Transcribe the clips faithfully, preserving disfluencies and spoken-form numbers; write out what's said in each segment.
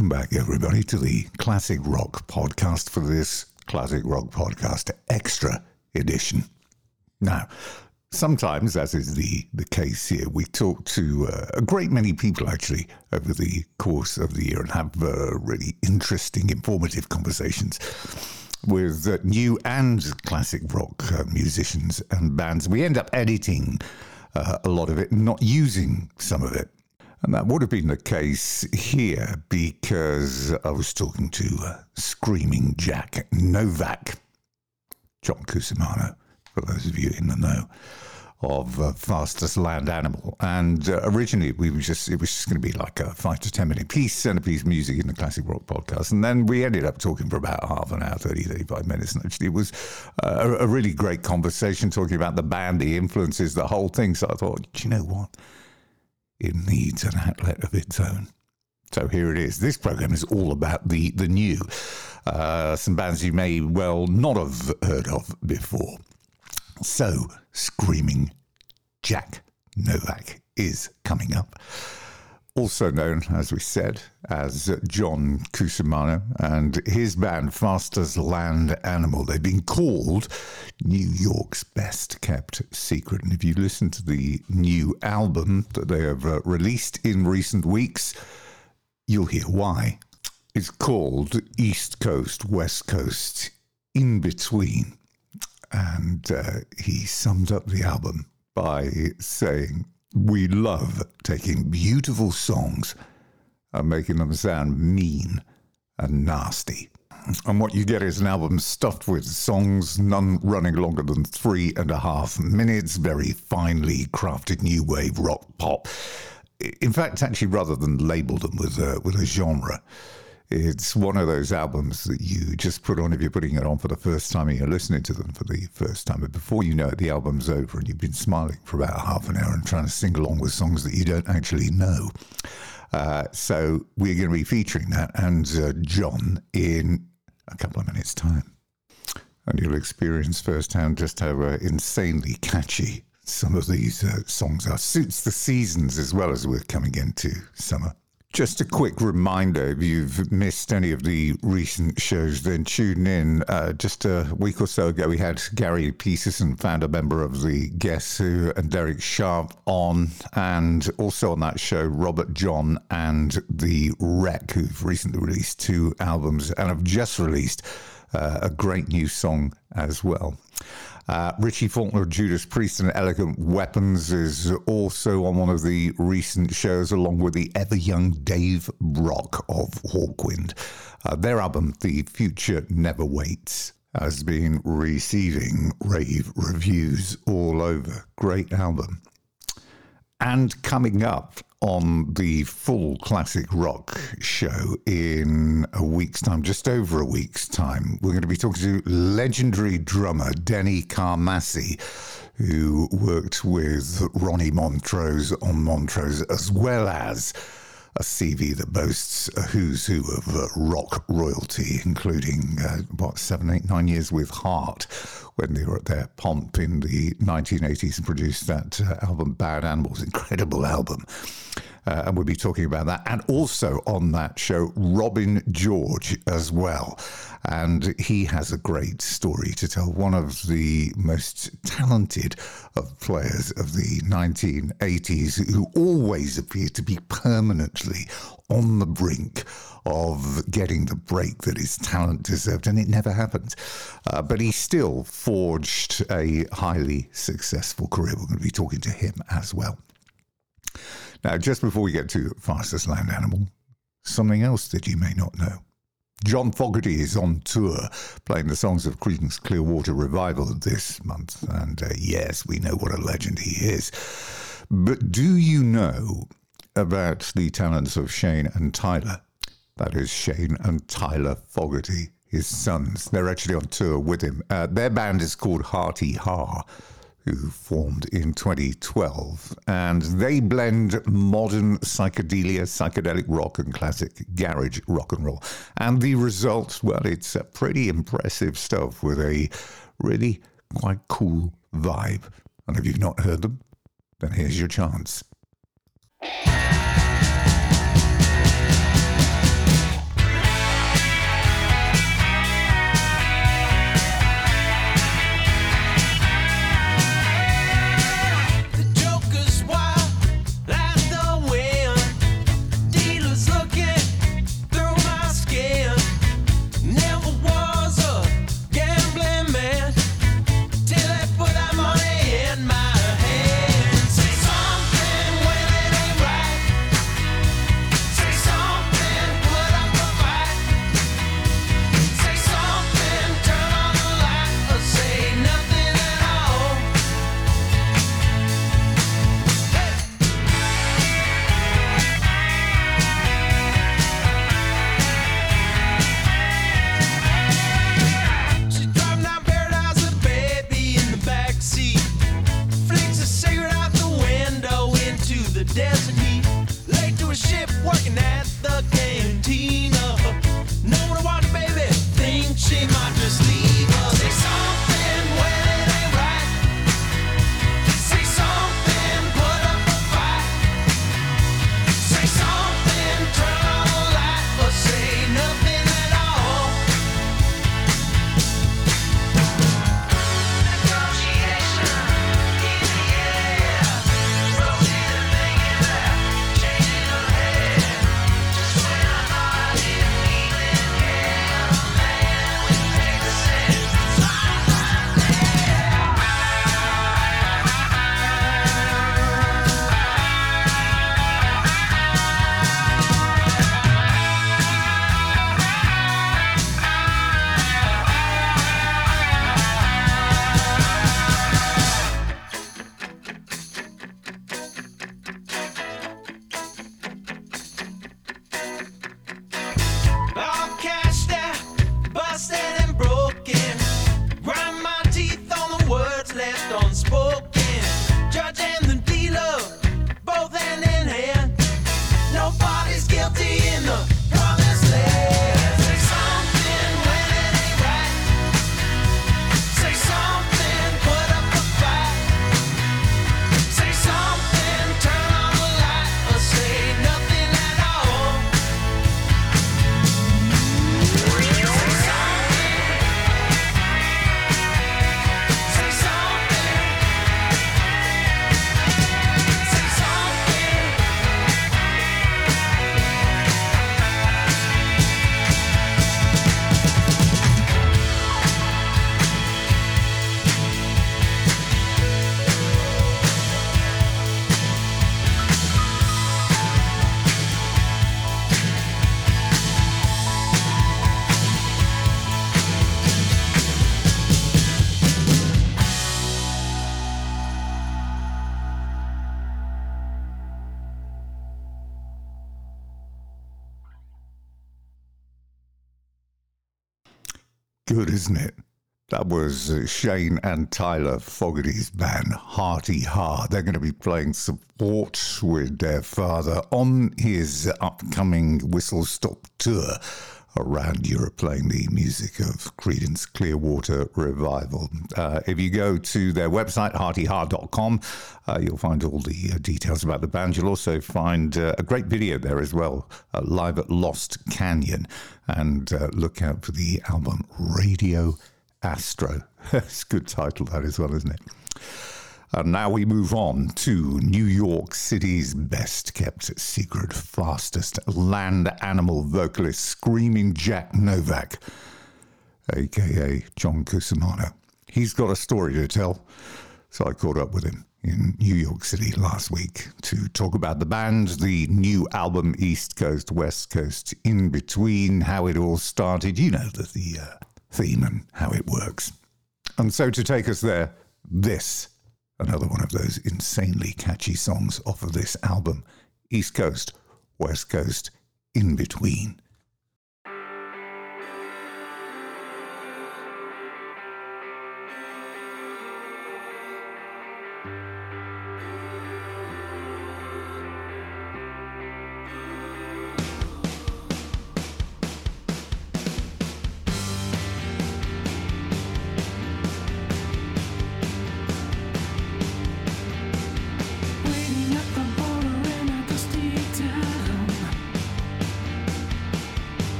welcome back, everybody, to the Classic Rock Podcast for this Classic Rock Podcast Extra Edition. Now, sometimes, as is the, the case here, we talk to uh, a great many people, actually, over the course of the year and have uh, really interesting, informative conversations with uh, new and classic rock uh, musicians and bands. We end up editing uh, a lot of it and not using some of it. And that would have been the case here because I was talking to uh, Screaming Jack Novak, John Cusimano, for those of you in the know, of uh, Fastest Land Animal. And uh, originally we were just, it was just going to be like a five to ten minute piece, centerpiece music in the Classic Rock Podcast. And then we ended up talking for about half an hour, thirty, thirty-five minutes. And actually it was uh, a really great conversation talking about the band, the influences, the whole thing. So I thought, do you know what? It needs an outlet of its own. So here it is. This program is all about the, the new. Uh, some bands you may well not have heard of before. So, Screaming Jack Novak is coming up. Also known, as we said, as John Cusimano and his band, Fastest Land Animal. They've been called New York's best kept secret. And if you listen to the new album that they have uh, released in recent weeks, you'll hear why. It's called East Coast, West Coast, In Between. And uh, he summed up the album by saying, "We love taking beautiful songs and making them sound mean and nasty." And what you get is an album stuffed with songs, none running longer than three and a half minutes, very finely crafted new wave rock pop. In fact, actually, rather than label them with a, with a genre, it's one of those albums that you just put on if you're putting it on for the first time and you're listening to them for the first time. But before you know it, the album's over and you've been smiling for about half an hour and trying to sing along with songs that you don't actually know. Uh, so we're going to be featuring that and uh, John in a couple of minutes' time. And you'll experience firsthand just how uh, insanely catchy some of these uh, songs are. Suits the seasons as well, as we're coming into summer. Just a quick reminder, if you've missed any of the recent shows, then tune in. Uh, just a week or so ago, we had Gary Peterson, founder member of the Guess Who, and Derek Sharp on. And also on that show, Robert John and The Wreck, who've recently released two albums and have just released uh, a great new song as well. Uh, Richie Faulkner, Judas Priest and Elegant Weapons is also on one of the recent shows, along with the ever-young Dave Brock of Hawkwind. Uh, their album, The Future Never Waits, has been receiving rave reviews all over. Great album. And coming up on the full Classic Rock show in a week's time, just over a week's time, we're going to be talking to legendary drummer Denny Carmassi, who worked with Ronnie Montrose on Montrose, as well as a C V that boasts a who's who of uh, rock royalty, including, uh, what, seven, eight, nine years with Heart, when they were at their pomp in the nineteen eighties and produced that uh, album, Bad Animals, incredible album. Uh, and we'll be talking about that. And also on that show, Robin George as well. And he has a great story to tell. One of the most talented of players of the nineteen eighties, who always appeared to be permanently on the brink of getting the break that his talent deserved, and it never happened. Uh, but he still forged a highly successful career. We're going to be talking to him as well. Now, just before we get to Fastest Land Animal, something else that you may not know. John Fogerty is on tour playing the songs of Creedence Clearwater Revival this month. And uh, yes, we know what a legend he is. But do you know about the talents of Shane and Tyler? That is Shane and Tyler Fogarty, his sons. They're actually on tour with him. Uh, their band is called Hearty Ha, who formed in twenty twelve, and they blend modern psychedelia, psychedelic rock and classic garage rock and roll. And the result, well, it's a pretty impressive stuff with a really quite cool vibe. And if you've not heard them, then here's your chance. good, isn't it? That was Shane and Tyler Fogarty's band, Hearty Ha. They're going to be playing support with their father on his upcoming Whistle Stop tour around Europe, playing the music of Creedence Clearwater Revival. Uh, if you go to their website, hearty ha dot com, uh, you'll find all the uh, details about the band. You'll also find uh, a great video there as well, uh, live at Lost Canyon, and uh, look out for the album Radio Astro. It's a good title, that as well, isn't it? And now we move on to New York City's best kept secret, fastest land animal vocalist, Screaming Jack Novak, aka John Cusimano. He's got a story to tell, so I caught up with him in New York City last week to talk about the band, the new album, East Coast, West Coast, In Between, how it all started, you know, the, the uh, theme and how it works. And so to take us there, this, another one of those insanely catchy songs off of this album, East Coast, West Coast, In Between.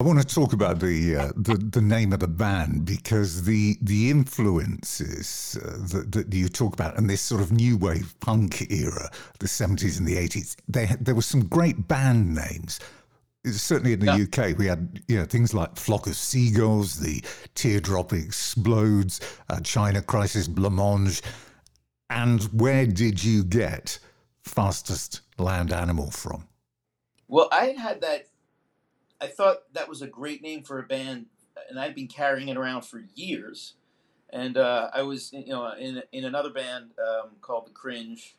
I want to talk about the, uh, the the name of the band, because the the influences uh, that, that you talk about in this sort of new wave punk era, the seventies and the eighties, they, there were some great band names. Certainly in the yeah. U K, we had you know things like Flock of Seagulls, the Teardrop Explodes, uh, China Crisis, Blancmange. And where did you get Fastest Land Animal from? Well, I had that. I thought that was a great name for a band, and I've been carrying it around for years. And uh, I was, you know, in in another band um, called The Cringe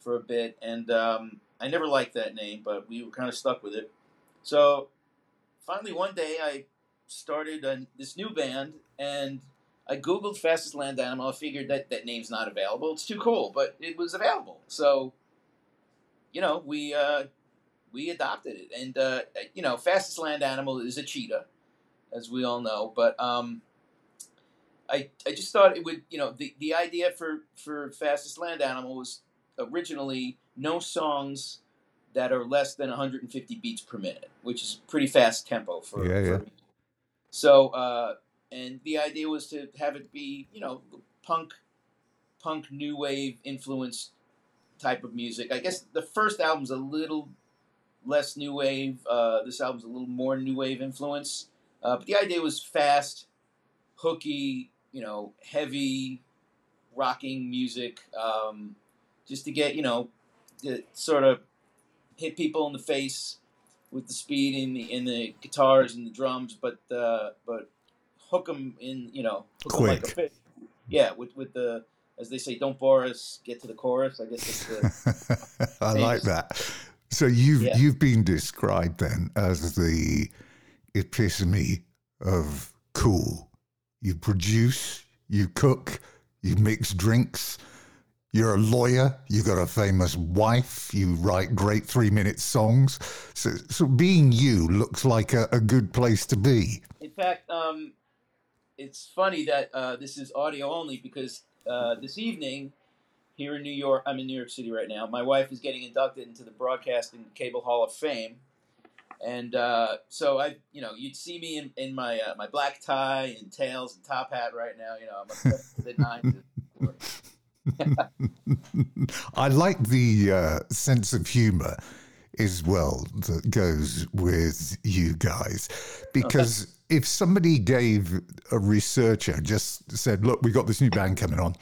for a bit, and um, I never liked that name, but we were kind of stuck with it. So finally, one day, I started a, this new band, and I Googled Fastest Land Animal. I figured that that name's not available. It's too cool, but it was available. So, you know, we uh, we adopted it. And, uh, you know, Fastest Land Animal is a cheetah, as we all know. But um, I I just thought it would, you know, the, the idea for, for Fastest Land Animal was originally no songs that are less than one hundred fifty beats per minute, which is pretty fast tempo for, yeah, yeah. for me. So, uh, and the idea was to have it be, you know, punk, punk new wave influenced type of music. I guess the first album's a little less new wave. Uh, this album's a little more new wave influence. Uh, but the idea was fast, hooky, you know, heavy, rocking music, um, just to get, you know, to sort of hit people in the face with the speed in the, in the guitars and the drums, but uh, but hook them in, you know, hook quick. Them like a fish. Yeah, with with the, as they say, don't bore us, get to the chorus. I guess that's the. I like that. So you've yeah. you've been described then as the epitome of cool. You produce, you cook, you mix drinks. You're a lawyer, you've got a famous wife, you write great three-minute songs. So, so being you looks like a, a good place to be. In fact, um, it's funny that uh, this is audio only because uh, this evening here in New York, I'm in New York City right now, my wife is getting inducted into the Broadcasting Cable Hall of Fame. And uh, so, I, you know, you'd see me in, in my uh, my black tie and tails and top hat right now. You know, I'm obsessed with the nine to I like the uh, sense of humor as well that goes with you guys, because okay. if somebody gave a researcher just said, look, we got this new band coming on,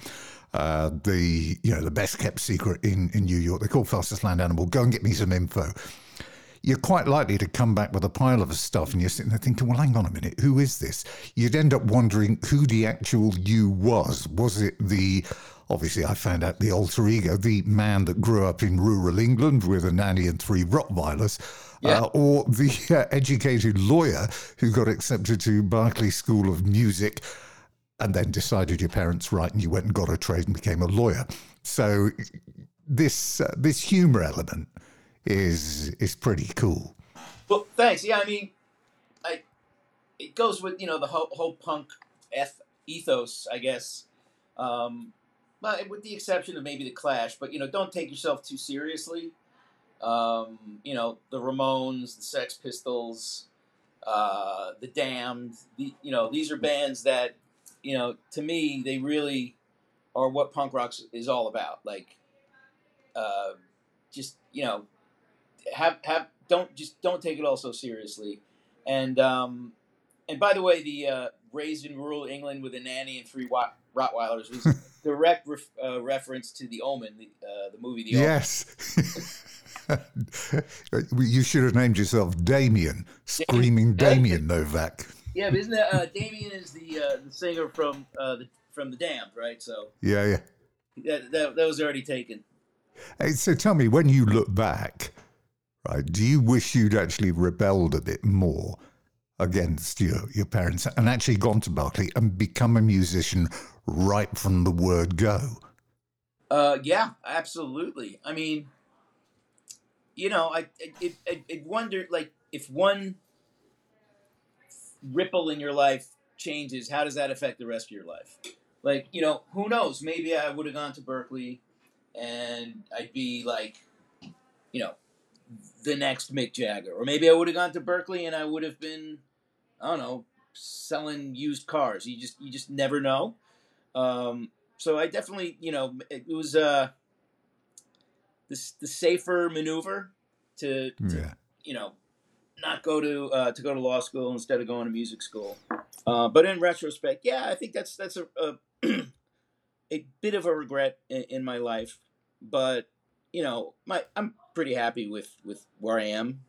uh, the you know the best kept secret in, in New York, they're called Fastest Land Animal, go and get me some info. You're quite likely to come back with a pile of stuff and you're sitting there thinking, well, hang on a minute, who is this? You'd end up wondering who the actual you was. Was it the... Obviously, I found out the alter ego, the man that grew up in rural England with a nanny and three Rottweilers, yeah. uh, or the uh, educated lawyer who got accepted to Barclays School of Music and then decided your parents right and you went and got a trade and became a lawyer. So this uh, this humour element is is pretty cool. Well, thanks. Yeah, I mean, I it goes with, you know, the whole, whole punk eth- ethos, I guess. Um Well, with the exception of maybe the Clash, but, you know, don't take yourself too seriously. Um, you know, the Ramones, the Sex Pistols, uh, the Damned, the, you know, these are bands that, you know, to me, they really are what punk rock is all about. Like, uh, just, you know, have, have, don't, just don't take it all so seriously. And, um, and by the way, the, uh, Raised in Rural England with a Nanny and Three wa- Rottweilers was a direct ref- uh, reference to The Omen, the, uh, the movie The Omen. Yes. You should have named yourself Damien, Screaming Damien Novak. Yeah, but isn't that, uh, Damien is the uh, the singer from uh, the, from The Damned, right? So yeah, yeah. That, that, that was already taken. Hey, so tell me, when you look back, right, do you wish you'd actually rebelled a bit more against your, your parents and actually gone to Berkeley and become a musician right from the word go? Uh, yeah, absolutely. I mean, you know, I, I, I, I wonder, like, if one ripple in your life changes, how does that affect the rest of your life? Like, you know, who knows? Maybe I would have gone to Berkeley and I'd be like, you know, the next Mick Jagger. Or maybe I would have gone to Berkeley and I would have been, I don't know, selling used cars. You just you just never know. Um, so I definitely, you know, it, it was uh, the, the safer maneuver to, to yeah. you know, not go to uh, to go to law school instead of going to music school. Uh, but in retrospect, yeah, I think that's that's a a, a bit of a regret in, in my life. But you know, my I'm pretty happy with, with where I am.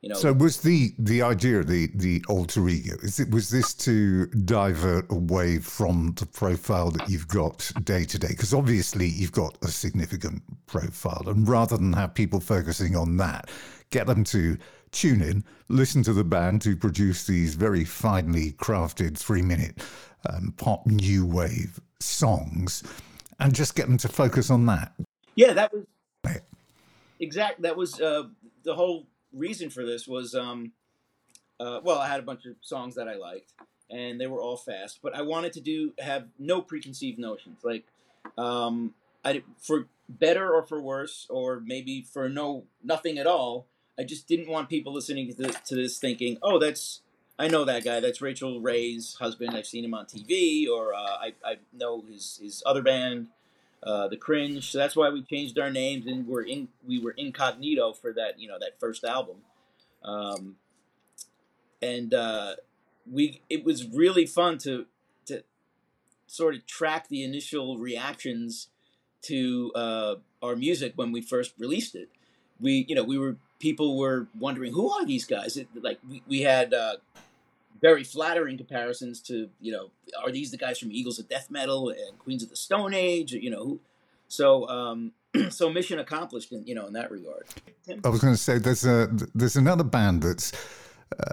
You know. So was the, the idea, the the alter ego, is it was this to divert away from the profile that you've got day to day? Because obviously you've got a significant profile, and rather than have people focusing on that, get them to tune in, listen to the band who produce these very finely crafted three-minute um, pop new wave songs, and just get them to focus on that. Yeah, that was right. exact. That was uh, the whole reason for this was, um, uh, well, I had a bunch of songs that I liked, and they were all fast, but I wanted to do have no preconceived notions, like um, I for better or for worse, or maybe for no nothing at all. I just didn't want people listening to this, to this thinking, oh, that's, I know that guy. That's Rachel Ray's husband. I've seen him on T V, or uh, I, I know his, his other band, uh, The Cringe. So that's why we changed our names, and we're in, we were incognito for that, you know, that first album. Um, and uh, we it was really fun to to sort of track the initial reactions to uh, our music when we first released it. We, you know, we were... People were wondering, who are these guys? It, like we, we had uh, very flattering comparisons to, you know, are these the guys from Eagles of Death Metal and Queens of the Stone Age? You know, so um, so mission accomplished, in, you know, in that regard. Tim? I was going to say there's a there's another band that's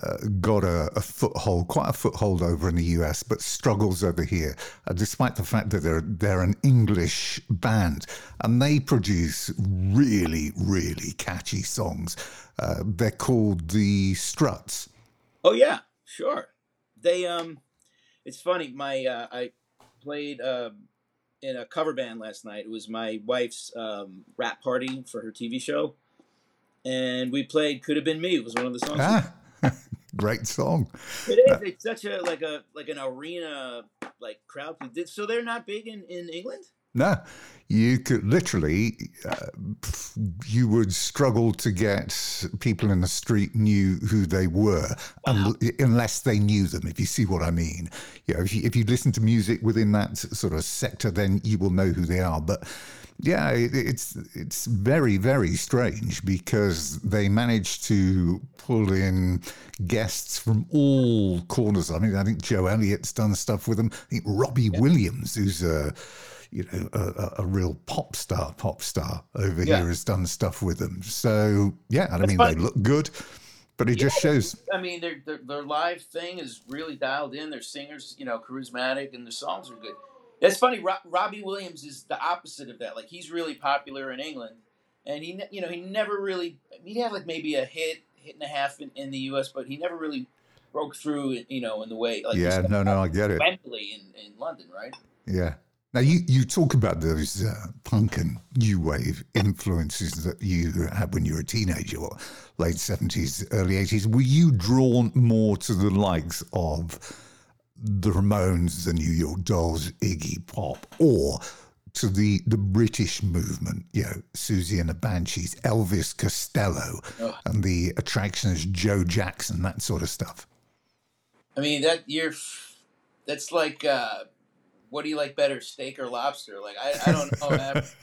uh, got a, a foothold, quite a foothold over in the U S, but struggles over here, uh, despite the fact that they're they're an English band. And they produce really, really catchy songs. Uh, they're called The Struts. Oh yeah, sure. They um, it's funny. My uh, I played uh, in a cover band last night. It was my wife's um, rap party for her T V show, and we played "Could Have Been Me." It was one of the songs. Ah, great song. It is. Uh, it's such a like a like an arena like crowd. So they're not big in, in England? No, you could literally, uh, you would struggle to get people in the street knew who they were, wow. un- unless they knew them, if you see what I mean. You know, if you, if you listen to music within that sort of sector, then you will know who they are. But yeah, it, it's it's very, very strange because they managed to pull in guests from all corners. I mean, I think Joe Elliott's done stuff with them. I think Robbie yeah. Williams, who's a... you know, a, a real pop star, pop star over yeah. here has done stuff with them. So, yeah, I That's mean, funny. They look good, but it yeah, just shows. I mean, their, their their live thing is really dialed in. Their singers, you know, charismatic, and their songs are good. It's funny, Ro- Robbie Williams is the opposite of that. Like, he's really popular in England, and he, you know, he never really, he'd have like maybe a hit, hit and a half in, in the U S, but he never really broke through, you know, in the way. Like yeah, no, no, I get it. Wembley in, in London, right? Yeah. Now, you, you talk about those uh, punk and new wave influences that you had when you were a teenager, or late seventies, early eighties. Were you drawn more to the likes of the Ramones, the New York Dolls, Iggy Pop, or to the, the British movement, you know, Susie and the Banshees, Elvis Costello, oh. and the attractions, Joe Jackson, that sort of stuff? I mean, that you're, that's like... Uh... What do you like better, steak or lobster? Like, I, I don't know. I have,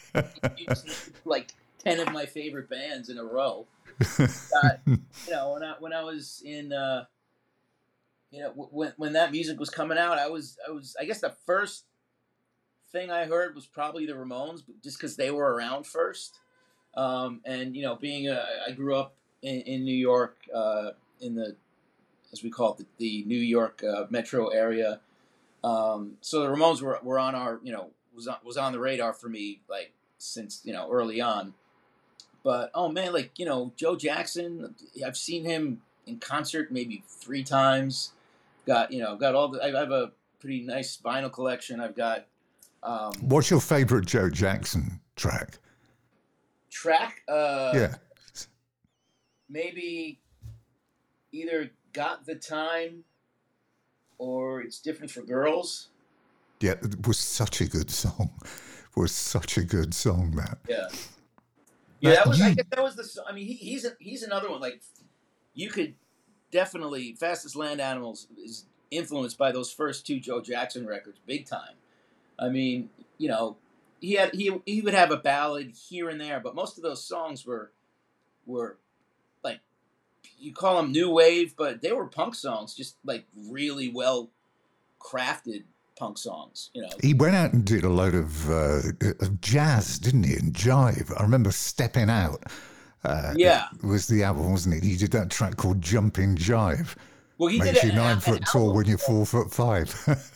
you just, like, ten of my favorite bands in a row. Uh, you know, when I when I was in, uh, you know, when when that music was coming out, I was I was I guess the first thing I heard was probably the Ramones, just because they were around first. Um, and you know, being a, I grew up in, in New York, uh, in the as we call it the, the New York uh, metro area. Um, so the Ramones were, were on our, you know, was on, was on the radar for me, like, since, you know, early on. But, oh, man, like, you know, Joe Jackson, I've seen him in concert maybe three times. Got, you know, got all the, I have a pretty nice vinyl collection. I've got. Um, What's your favorite Joe Jackson track? Track? Uh, yeah. Maybe either Got the Time. Or It's Different for Girls. Yeah, it was such a good song. It was such a good song, that. Yeah. Yeah, that was, you... I guess that was the, I mean, he, he's a, he's another one. Like, you could definitely, Fastest Land Animals is influenced by those first two Joe Jackson records, big time. I mean, you know, he had he he would have a ballad here and there, but most of those songs were were, like, you call them new wave, but they were punk songs, just like really well crafted punk songs. You know, he went out and did a load of, uh, of jazz, didn't he? And jive. I remember stepping out Uh, yeah, was the album, wasn't it? He did that track called Jumpin' Jive. Well, he Makes did you nine an, foot an tall album. When you're four foot five.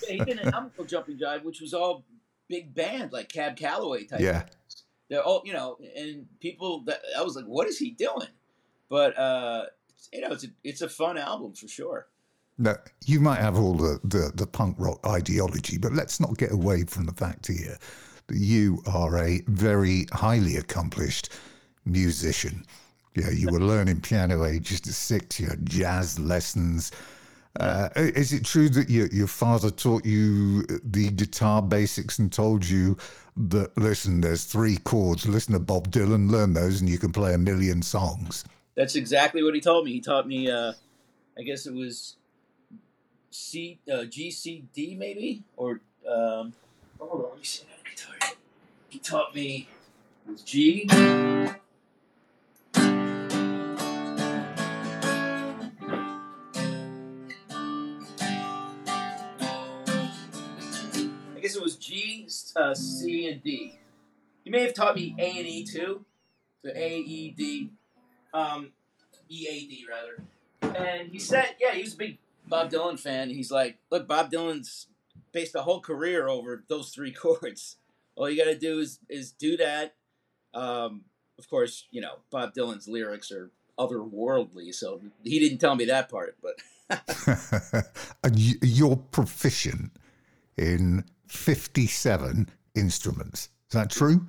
Yeah, he did an album called Jumpin' Jive, which was all big band, like Cab Calloway type. Yeah, bands. They're all, you know, and people that I was like, what is he doing? But uh, you know, it's a, it's a fun album for sure. No, you might have all the, the, the punk rock ideology, but let's not get away from the fact here that you are a very highly accomplished musician. Yeah, you were learning piano ages to six, you had jazz lessons. Uh, is it true that your your father taught you the guitar basics and told you that, listen, there's three chords, listen to Bob Dylan, learn those, and you can play a million songs? That's exactly what he told me. He taught me, uh, I guess it was... C uh, G C D maybe or um, hold on, let me see that guitar. He taught me was G, I guess it was G, uh, C and D. He may have taught me A and E too, so A E D, um, E A D rather. And he said, yeah, he was a big Bob Dylan fan. He's like, look, Bob Dylan's based the whole career over those three chords. All you got to do is is do that. Um, of course, you know, Bob Dylan's lyrics are otherworldly, so he didn't tell me that part. But and you're proficient in fifty-seven instruments. Is that true?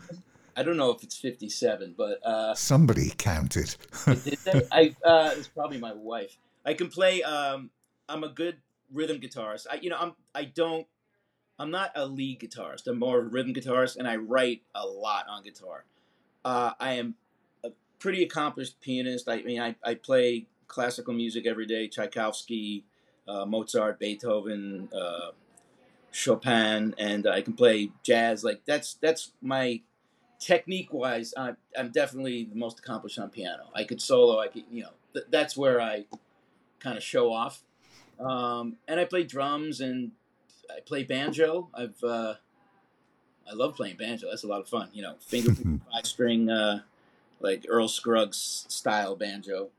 I don't know if it's fifty-seven, but uh, somebody counted. I uh, it's probably my wife. I can play. Um, I'm a good rhythm guitarist. I, you know, I'm. I don't. I'm not a lead guitarist. I'm more of a rhythm guitarist, and I write a lot on guitar. Uh, I am a pretty accomplished pianist. I mean, I, I play classical music every day: Tchaikovsky, uh, Mozart, Beethoven, uh, Chopin, and I can play jazz. Like that's that's my technique-wise. I'm, I'm definitely the most accomplished on piano. I could solo. I could, you know, th- that's where I kind of show off. Um, and I play drums and I play banjo. I've, uh, I love playing banjo. That's a lot of fun. You know, finger five string, uh, like Earl Scruggs style banjo.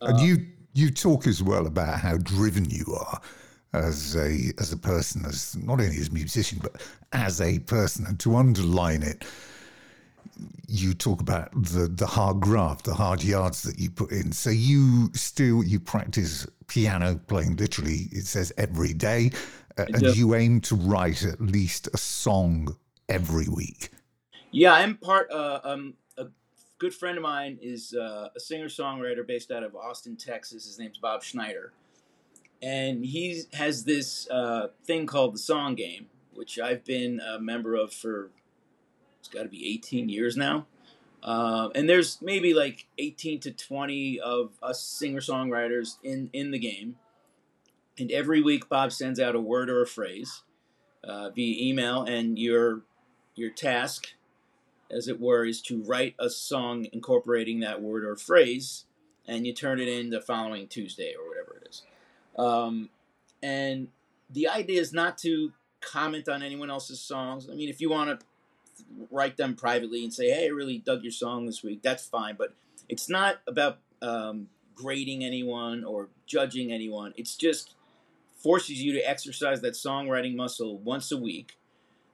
Um, and you, you talk as well about how driven you are as a, as a person, as not only as a musician, but as a person. And to underline it, you talk about the, the hard graft, the hard yards that you put in. So you still, you practice piano playing literally, it says every day, uh, and you aim to write at least a song every week. Yeah, I'm part, uh, um, a good friend of mine is uh, a singer-songwriter based out of Austin, Texas. His name's Bob Schneider. And he has this uh, thing called the Song Game, which I've been a member of for it's got to be eighteen years now. Uh, and there's maybe like eighteen to twenty of us singer-songwriters in, in the game. And every week Bob sends out a word or a phrase uh, via email. And your your task, as it were, is to write a song incorporating that word or phrase. And you turn it in the following Tuesday or whatever it is. Um, and the idea is not to comment on anyone else's songs. I mean, if you want to write them privately and say, hey, I really dug your song this week, that's fine. But it's not about um, grading anyone or judging anyone. It's just forces you to exercise that songwriting muscle once a week.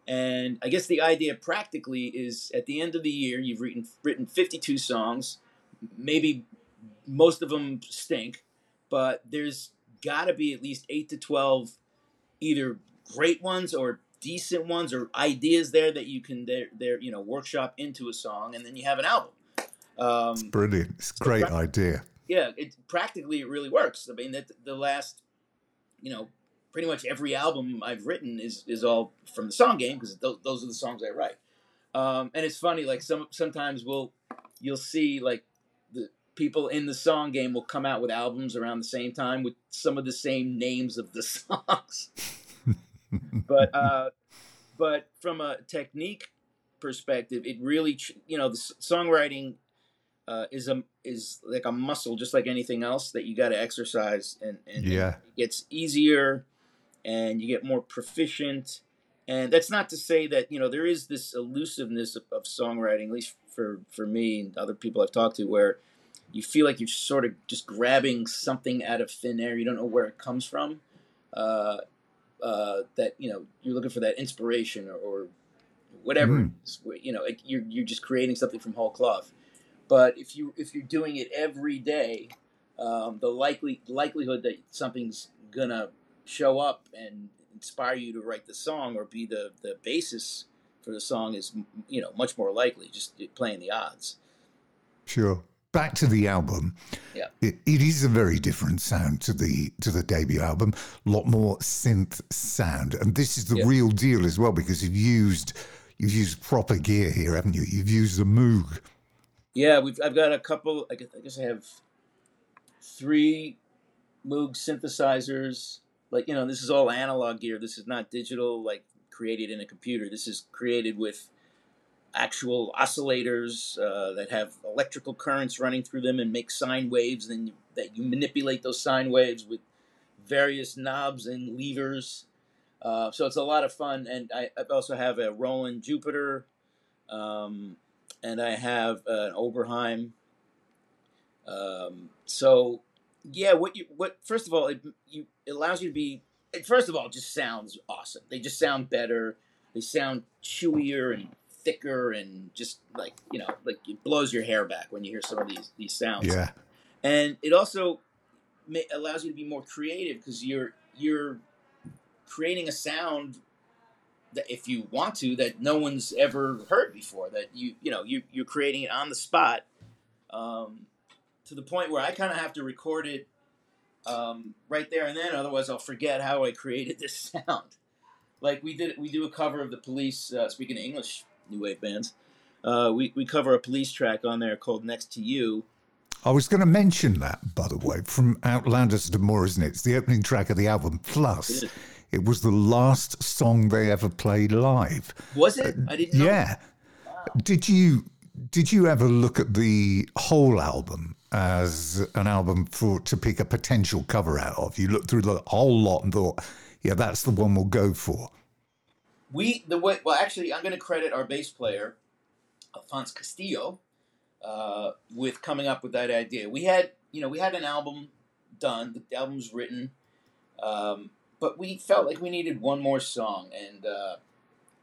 And I guess the idea practically is at the end of the year, you've written, written fifty-two songs. Maybe most of them stink, but there's got to be at least eight to twelve either great ones or decent ones or ideas there that you can they're, they're you know workshop into a song, and then you have an album. Um, it's brilliant. It's a great idea. Yeah, it practically it really works. I mean, that the last, you know, pretty much every album I've written is is all from the Song Game because those, those are the songs I write. Um, and it's funny, like some sometimes we'll you'll see like the people in the Song Game will come out with albums around the same time with some of the same names of the songs. But uh, but from a technique perspective, it really, you know, the songwriting uh, is a is like a muscle, just like anything else that you got to exercise, and, and yeah. It gets easier, and you get more proficient. And that's not to say that, you know, there is this elusiveness of, of songwriting, at least for, for me and other people I've talked to, where you feel like you're sort of just grabbing something out of thin air. You don't know where it comes from. Uh, uh, that, you know, you're looking for that inspiration or, or whatever. Mm-hmm. You know, it, you're you're just creating something from whole cloth. But if you if you're doing it every day, um, the likely likelihood that something's gonna show up and inspire you to write the song or be the, the basis for the song is, you know, much more likely, just playing the odds. Sure. Back to the album. Yeah. It, it is a very different sound to the to the debut album. A lot more synth sound. And this is the yeah. real deal as well, because you've used you've used proper gear here, haven't you? You've used the Moog. Yeah, we've I've got a couple I guess I guess I have three Moog synthesizers. Like, you know, this is all analog gear. This is not digital, like created in a computer. This is created with actual oscillators uh, that have electrical currents running through them and make sine waves, and you, that you manipulate those sine waves with various knobs and levers. Uh, so it's a lot of fun. And I, I also have a Roland Jupiter, um, and I have an Oberheim. Um, so yeah, what you what first of all, it you it allows you to be. It, first of all, it just sounds awesome. They just sound better. They sound chewier and thicker and just like, you know, like it blows your hair back when you hear some of these, these sounds. Yeah. And it also may, allows you to be more creative because you're, you're creating a sound that if you want to, that no one's ever heard before, that you, you know, you, you're creating it on the spot, um, to the point where I kind of have to record it, um, right there and then, otherwise I'll forget how I created this sound. Like we did, we do a cover of The Police, uh, speaking of English new wave bands. Uh, we, we cover a Police track on there called Next to You. I was going to mention that, by the way, From Outlandish to More, isn't it? It's the opening track of the album. Plus, it, it was the last song they ever played live. Was it? Uh, I didn't know. Yeah. Wow. Did you did you ever look at the whole album as an album for to pick a potential cover out of? You looked through the whole lot and thought, yeah, that's the one we'll go for. We the way well actually I'm going to credit our bass player, Alphonse Castillo, uh, with coming up with that idea. We had you know we had an album done, the album's written, um, but we felt like we needed one more song, and uh,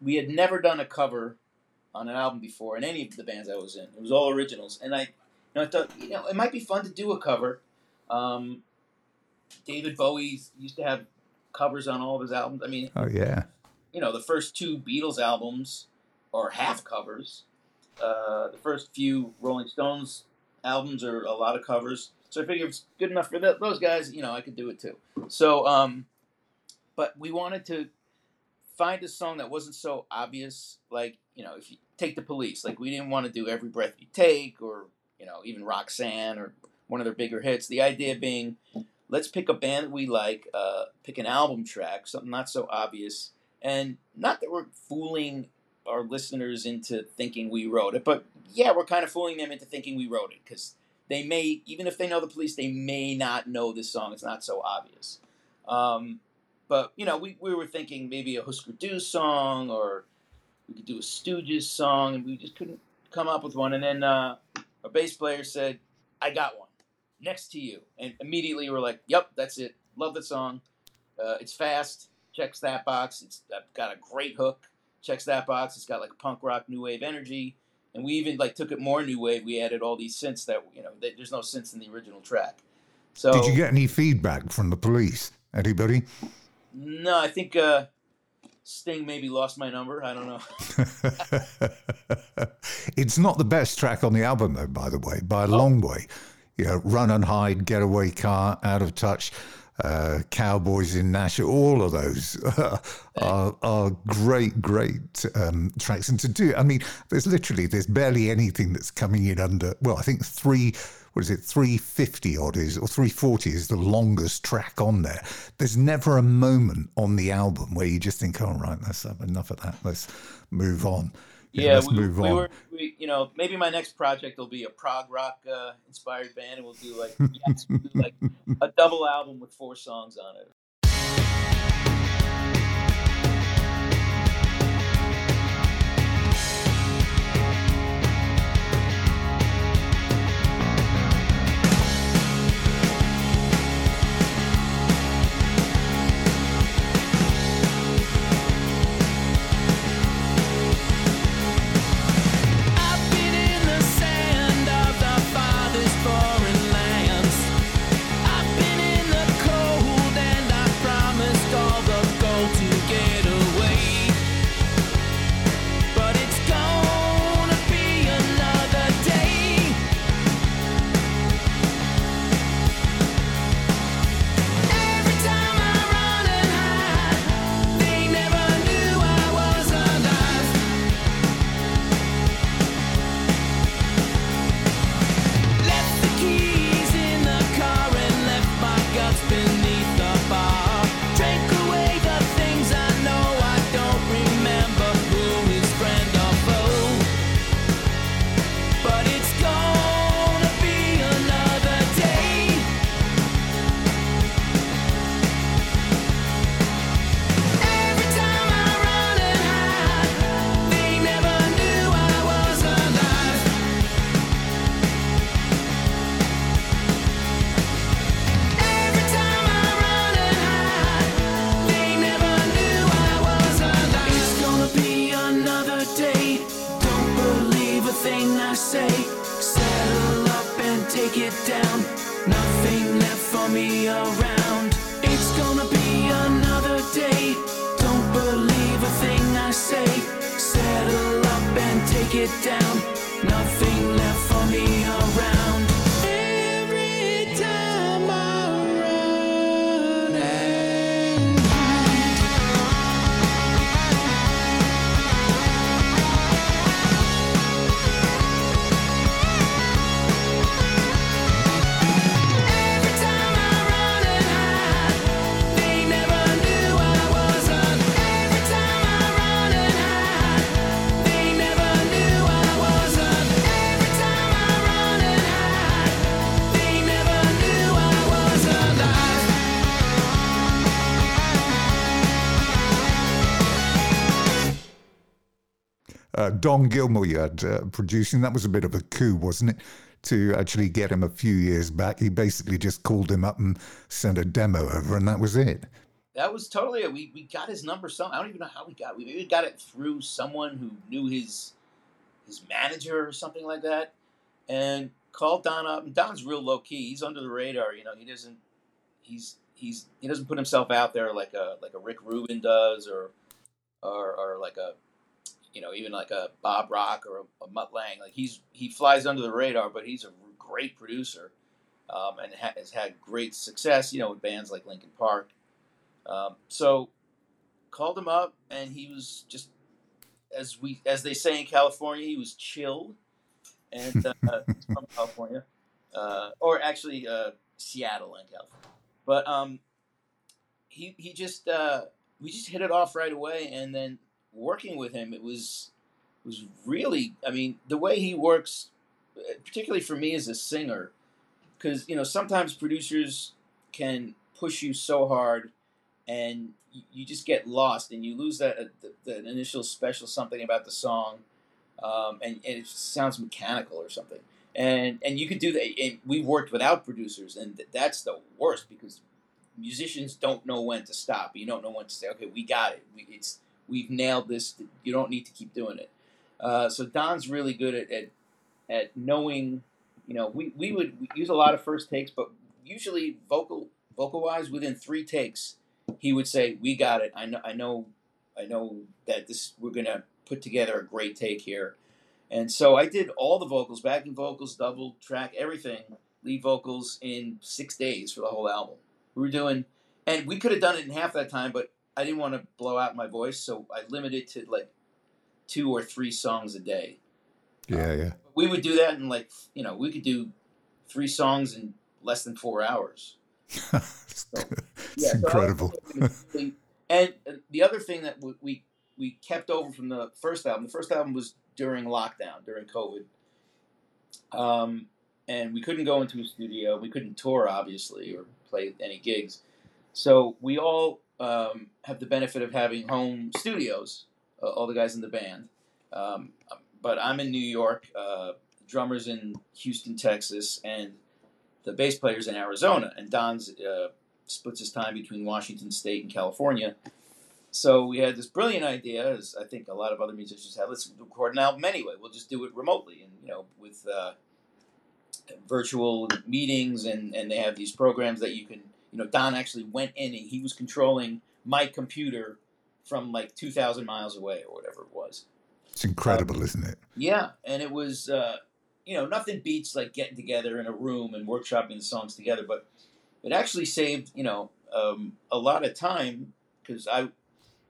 we had never done a cover on an album before in any of the bands I was in. It was all originals, and I you know I thought you know it might be fun to do a cover. Um, David Bowie used to have covers on all of his albums. I mean, oh yeah. You know, the first two Beatles albums are half covers. Uh, the first few Rolling Stones albums are a lot of covers. So I figured if it's good enough for that, those guys, you know, I could do it too. So, um, but we wanted to find a song that wasn't so obvious. Like, you know, if you take The Police, like we didn't want to do Every Breath You Take or, you know, even Roxanne or one of their bigger hits. The idea being, let's pick a band that we like, uh, pick an album track, something not so obvious. And not that we're fooling our listeners into thinking we wrote it, but yeah, we're kind of fooling them into thinking we wrote it because they may, even if they know The Police, they may not know this song. It's not so obvious. Um, but, you know, we, we were thinking maybe a Husker Du song or we could do a Stooges song, and we just couldn't come up with one. And then uh, our bass player said, I got one, Next to You. And immediately we're like, yep, that's it. Love the song. Uh, it's fast. Checks that box. It's got a great hook. Checks that box. It's got like punk rock, new wave energy. And we even like took it more new wave. We added all these synths that, you know, there's no synths in the original track. So did you get any feedback from The Police? Anybody? No, I think uh, Sting maybe lost my number. I don't know. It's not the best track on the album, though, by the way, by a oh. long way. You know, Run and Hide, Getaway Car, Out of Touch. Uh, Cowboys in Nashua, all of those uh, are, are great, great um, tracks. And to do, I mean, there's literally, there's barely anything that's coming in under, well, I think three, what is it, three fifty odd is, or three forty is the longest track on there. There's never a moment on the album where you just think, oh, right, that's enough of that. Let's move on. Yeah, yeah let's we, move we on. Were, we, you know, maybe my next project will be a prog rock uh, inspired band, and we'll do like, yes, we'll do like a double album with four songs on it. down. Nothing left for me around. It's gonna be another day. Don't believe a thing I say. Settle up and take it down. Nothing left for me around. Every time I'm running. Every time I'm running high, they never knew I was on. Every time I'm running high, they never knew I was on. Every time I'm running high, they never knew I was alive. Uh, Don Gilmore you had uh, producing. That was a bit of a coup, wasn't it, to actually get him a few years back. He basically just called him up and sent a demo over, and that was it. That was totally it. We, we got his number. Some I don't even know how we got. We maybe got it through someone who knew his his manager or something like that, and called Don up. And Don's real low key. He's under the radar. You know, he doesn't. He's he's he doesn't put himself out there like a like a Rick Rubin does, or or or like a. you know, even like a Bob Rock or a, a Mutt Lange. Like he's, he flies under the radar, but he's a great producer um, and ha- has had great success, you know, with bands like Linkin Park. Um, so called him up, and he was just, as we, as they say in California, he was chilled. And uh, he's from California, uh, or actually uh, Seattle in California. But um, he, he just, uh, we just hit it off right away. And then, working with him, it was it was really, I mean, the way he works, particularly for me as a singer, because, you know, sometimes producers can push you so hard and you just get lost and you lose that uh, the, the initial special something about the song, um, and, and it sounds mechanical or something. And and you could do that. And we've worked without producers, and th- that's the worst, because musicians don't know when to stop. You don't know when to say, okay, we got it. We, it's We've nailed this. You don't need to keep doing it. Uh, so Don's really good at, at at knowing. You know, we we would use a lot of first takes, but usually vocal vocal wise, within three takes, he would say, "We got it. I know. I know. I know that this. We're gonna put together a great take here." And so I did all the vocals, backing vocals, double track, everything, lead vocals in six days for the whole album. We were doing, and we could have done it in half that time, but I didn't want to blow out my voice, so I limited to like two or three songs a day. Yeah, um, yeah. We would do that in like, you know, we could do three songs in less than four hours. It's so, yeah, incredible. So and the other thing that we we kept over from the first album, the first album was during lockdown, during COVID. Um, and we couldn't go into a studio. We couldn't tour, obviously, or play any gigs. So we all... Um, have the benefit of having home studios, uh, all the guys in the band. Um, but I'm in New York, uh, drummer's in Houston, Texas, and the bass player's in Arizona. And Don's uh, splits his time between Washington State and California. So we had this brilliant idea, as I think a lot of other musicians have, let's record an album anyway. We'll just do it remotely, and you know, with uh, virtual meetings, and, and they have these programs that you can. You know, Don actually went in and he was controlling my computer from like two thousand miles away or whatever it was. It's incredible, um, isn't it? Yeah. And it was, uh, you know, nothing beats like getting together in a room and workshopping the songs together. But it actually saved, you know, um, a lot of time, because I,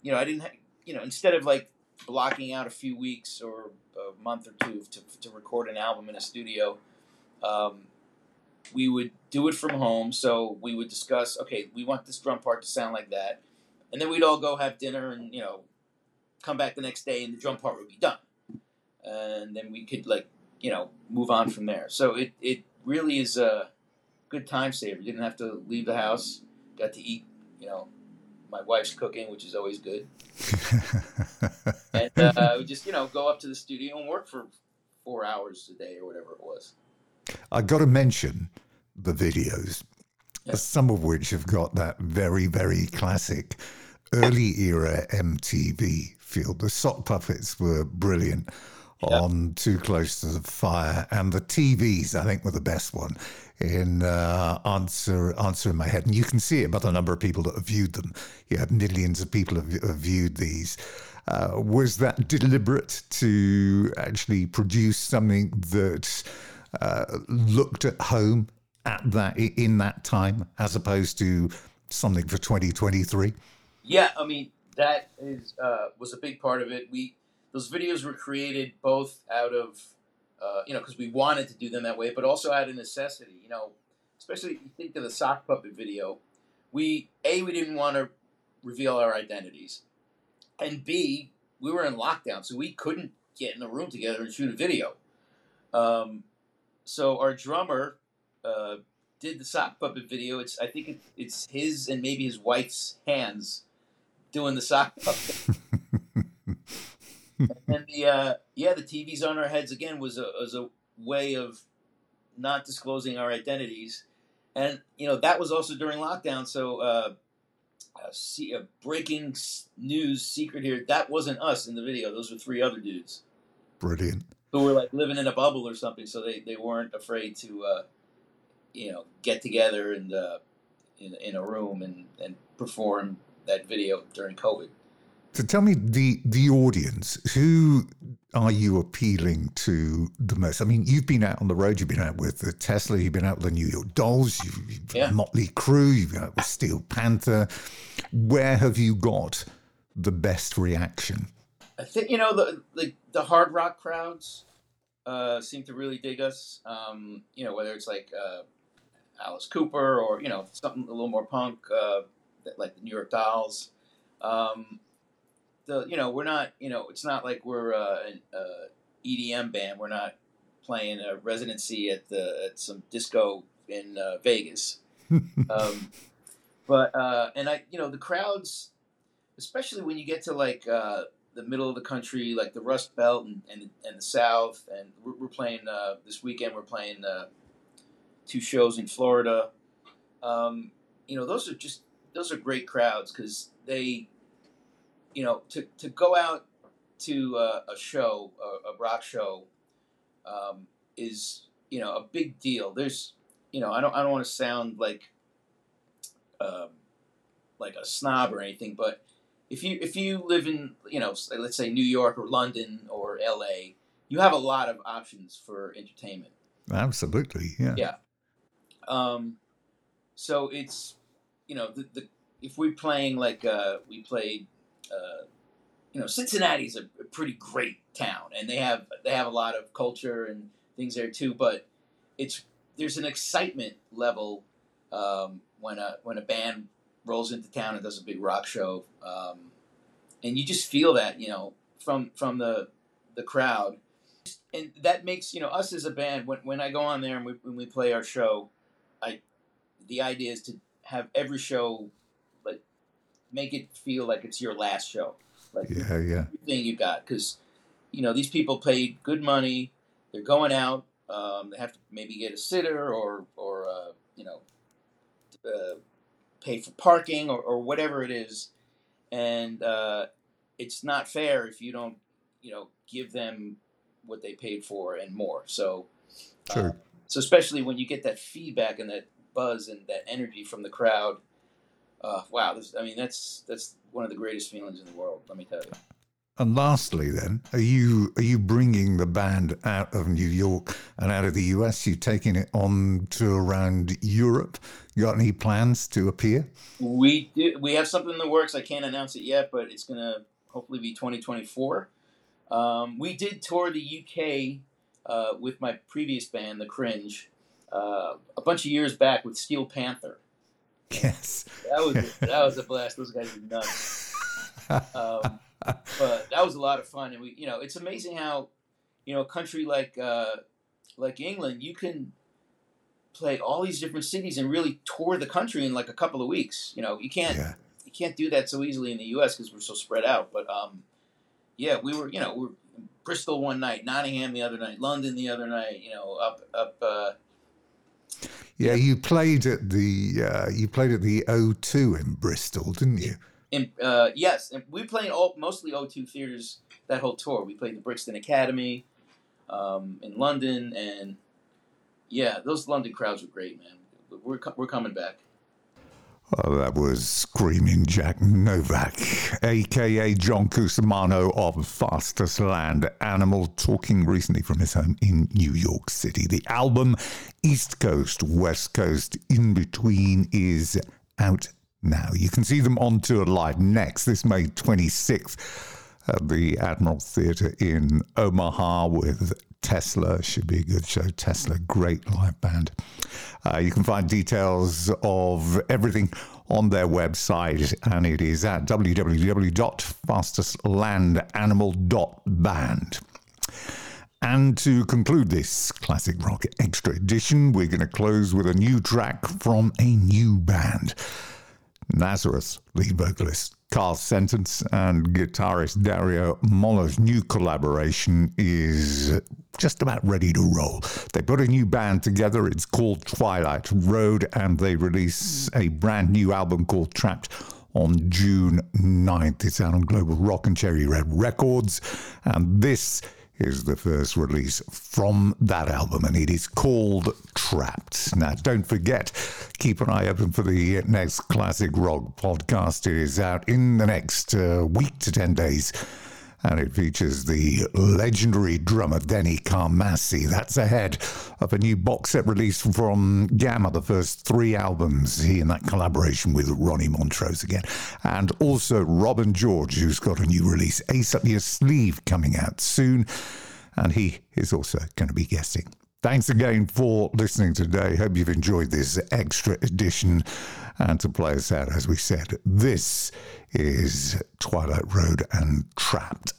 you know, I didn't, ha- you know, instead of like blocking out a few weeks or a month or two to, to record an album in a studio, um, we would do it from home. So we would discuss, okay, we want this drum part to sound like that. And then we'd all go have dinner and, you know, come back the next day and the drum part would be done. And then we could, like, you know, move on from there. So it, it really is a good time saver. Didn't have to leave the house. Got to eat, you know, my wife's cooking, which is always good. And uh, we just, you know, go up to the studio and work for four hours a day or whatever it was. I got to mention the videos, yeah. Some of which have got that very, very classic early era M T V feel. The sock puppets were brilliant. yep. on Too Close to the Fire, and the T Vs, I think, were the best one in uh, Answer Answer in My Head. And you can see it by the number of people that have viewed them. You have millions of people have, have viewed these. Uh, was that deliberate to actually produce something that uh, looked at home at that in that time, as opposed to something for twenty twenty-three? Yeah, I mean, that is uh, was a big part of it. We those videos were created both out of uh, you know because we wanted to do them that way, but also out of necessity. You know, especially if you think of the sock puppet video, we a we didn't want to reveal our identities. And B, we were in lockdown, so we couldn't get in a room together and shoot a video. Um, so our drummer uh, did the sock puppet video. It's I think it, it's his and maybe his wife's hands doing the sock puppet. And the uh, yeah, the T Vs on our heads again was a was a way of not disclosing our identities, and you know that was also during lockdown. So. Uh, Uh, see, a breaking news secret here. That wasn't us in the video. Those were three other dudes. Brilliant. Who were like living in a bubble or something, so they, they weren't afraid to, uh, you know, get together and uh, in in a room and, and perform that video during COVID. So tell me the the audience. Who are you appealing to the most? I mean, you've been out on the road. You've been out with the Tesla. You've been out with the New York Dolls. You've, you've yeah. Motley Crue. You've been out with Steel Panther. Where have you got the best reaction? I think you know the the, the hard rock crowds uh, seem to really dig us. Um, you know, whether it's like uh, Alice Cooper or you know something a little more punk, uh, like the New York Dolls. Um, The, you know, we're not, you know, it's not like we're uh, an uh, E D M band. We're not playing a residency at the at some disco in uh, Vegas. um, but, uh, and I, you know, the crowds, especially when you get to like uh, the middle of the country, like the Rust Belt and, and, and the South, and we're, we're playing, uh, this weekend we're playing uh, two shows in Florida. Um, you know, those are just, those are great crowds because they... You know, to, to go out to uh, a show, a, a rock show, um, is you know a big deal. There's, you know, I don't I don't want to sound like, um, like a snob or anything, but if you if you live in you know let's say New York or London or L A, you have a lot of options for entertainment. Absolutely, yeah, yeah. Um, so it's you know the, the if we're playing like uh, we played. Uh, you know, Cincinnati's a, a pretty great town, and they have they have a lot of culture and things there too. But it's there's an excitement level um, when a when a band rolls into town and does a big rock show, um, and you just feel that you know from from the the crowd, and that makes you know us as a band. When when I go on there and we, when we play our show, I the idea is to have every show. Make it feel like it's your last show. Like yeah, yeah. Everything you got. Because, you know, these people paid good money. They're going out. Um, they have to maybe get a sitter or, or uh, you know, uh, pay for parking or, or whatever it is. And uh, it's not fair if you don't, you know, give them what they paid for and more. So, uh, sure. So especially when you get that feedback and that buzz and that energy from the crowd, Uh, wow, this, I mean, that's that's one of the greatest feelings in the world, let me tell you. And lastly then, are you are you bringing the band out of New York and out of the U S? You taking it on to around Europe? You got any plans to appear? We do. We have something in the works. I can't announce it yet, but it's going to hopefully be twenty twenty-four. Um, we did tour the U K uh, with my previous band, The Cringe, uh, a bunch of years back with Steel Panther. Yes, that was a, that was a blast. Those guys were nuts, um, but that was a lot of fun. And we, you know, it's amazing how, you know, a country like uh, like England, you can play all these different cities and really tour the country in like a couple of weeks. You know, you can't yeah. you can't do that so easily in the U S because we're so spread out. But um, yeah, we were, you know, we were in Bristol one night, Nottingham the other night, London the other night. You know, up up. Uh, Yeah, you played at the uh, you played at the O two in Bristol, didn't you? In, uh, yes, and we played all mostly O two theaters that whole tour. We played the Brixton Academy, um, in London. And yeah, those London crowds were great, man. We're we're coming back. Oh, that was Screaming Jack Novak, a k a. John Cusimano of Fastest Land Animal, talking recently from his home in New York City. The album East Coast, West Coast, In Between is out now. You can see them on tour live next, this May twenty-sixth, at the Admiral Theatre in Omaha with Tesla. Should be a good show. Tesla, great live band. Uh, you can find details of everything on their website, and it is at w w w dot fastest land animal dot band. And to conclude this classic rock extra edition, we're going to close with a new track from a new band. Nazareth lead vocalist Carl Sentence and guitarist Dario Molo's new collaboration is just about ready to roll. They put a new band together. It's called Twilight Road, and they release a brand new album called Trapped on June ninth. It's out on Global Rock and Cherry Red Records, and this is the first release from that album, and it is called Trapped. Now, don't forget, keep an eye open for the next Classic Rock podcast. It is out in the next uh, week to ten days, and it features the legendary drummer Denny Carmassi. That's ahead of a new box set release from Gamma, the first three albums, he in that collaboration with Ronnie Montrose again. And also Robin George, who's got a new release, Ace Up Your Sleeve, coming out soon. And he is also going to be guesting. Thanks again for listening today. Hope you've enjoyed this extra edition. And to play us out, as we said, this is Twilight Road and Trapped.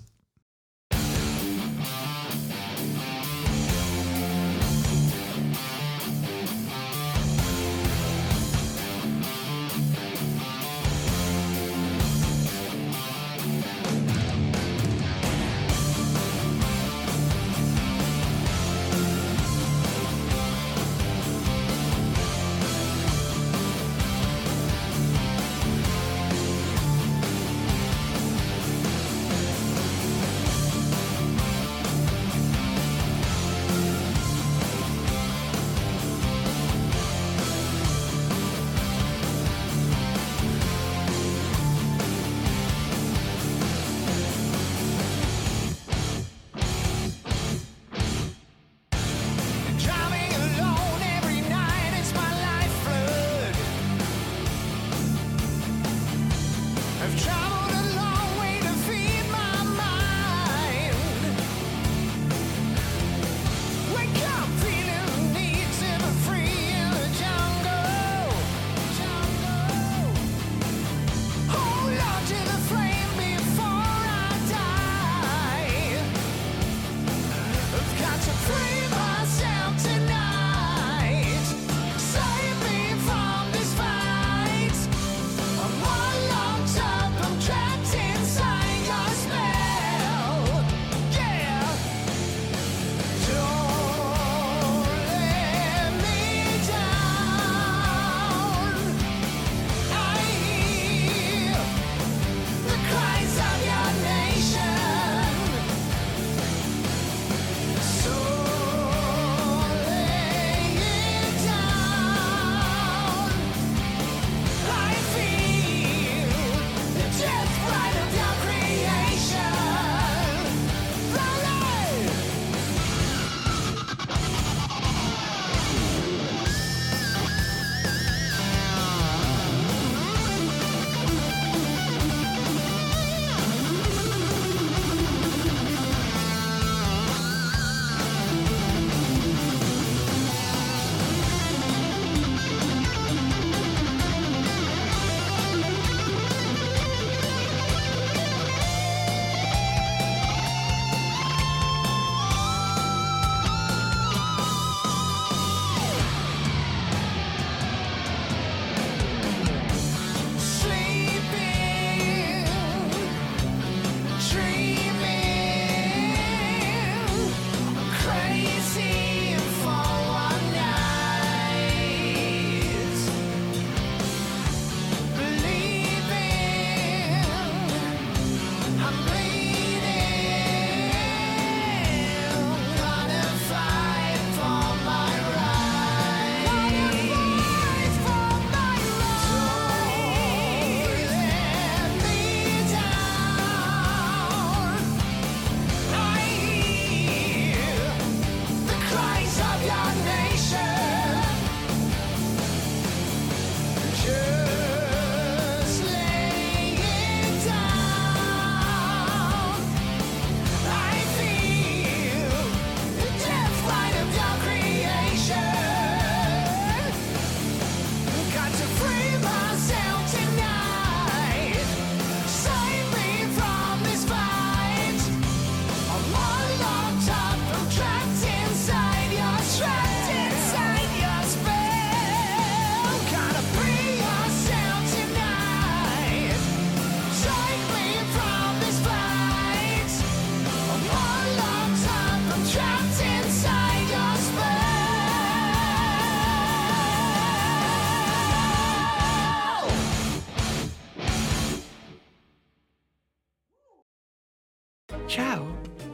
Ciao,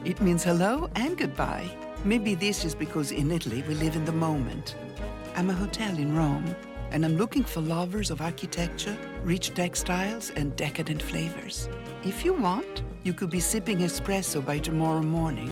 it means hello and goodbye. Maybe this is because in Italy we live in the moment. I'm a hotel in Rome, and I'm looking for lovers of architecture, rich textiles, and decadent flavors. If you want, you could be sipping espresso by tomorrow morning.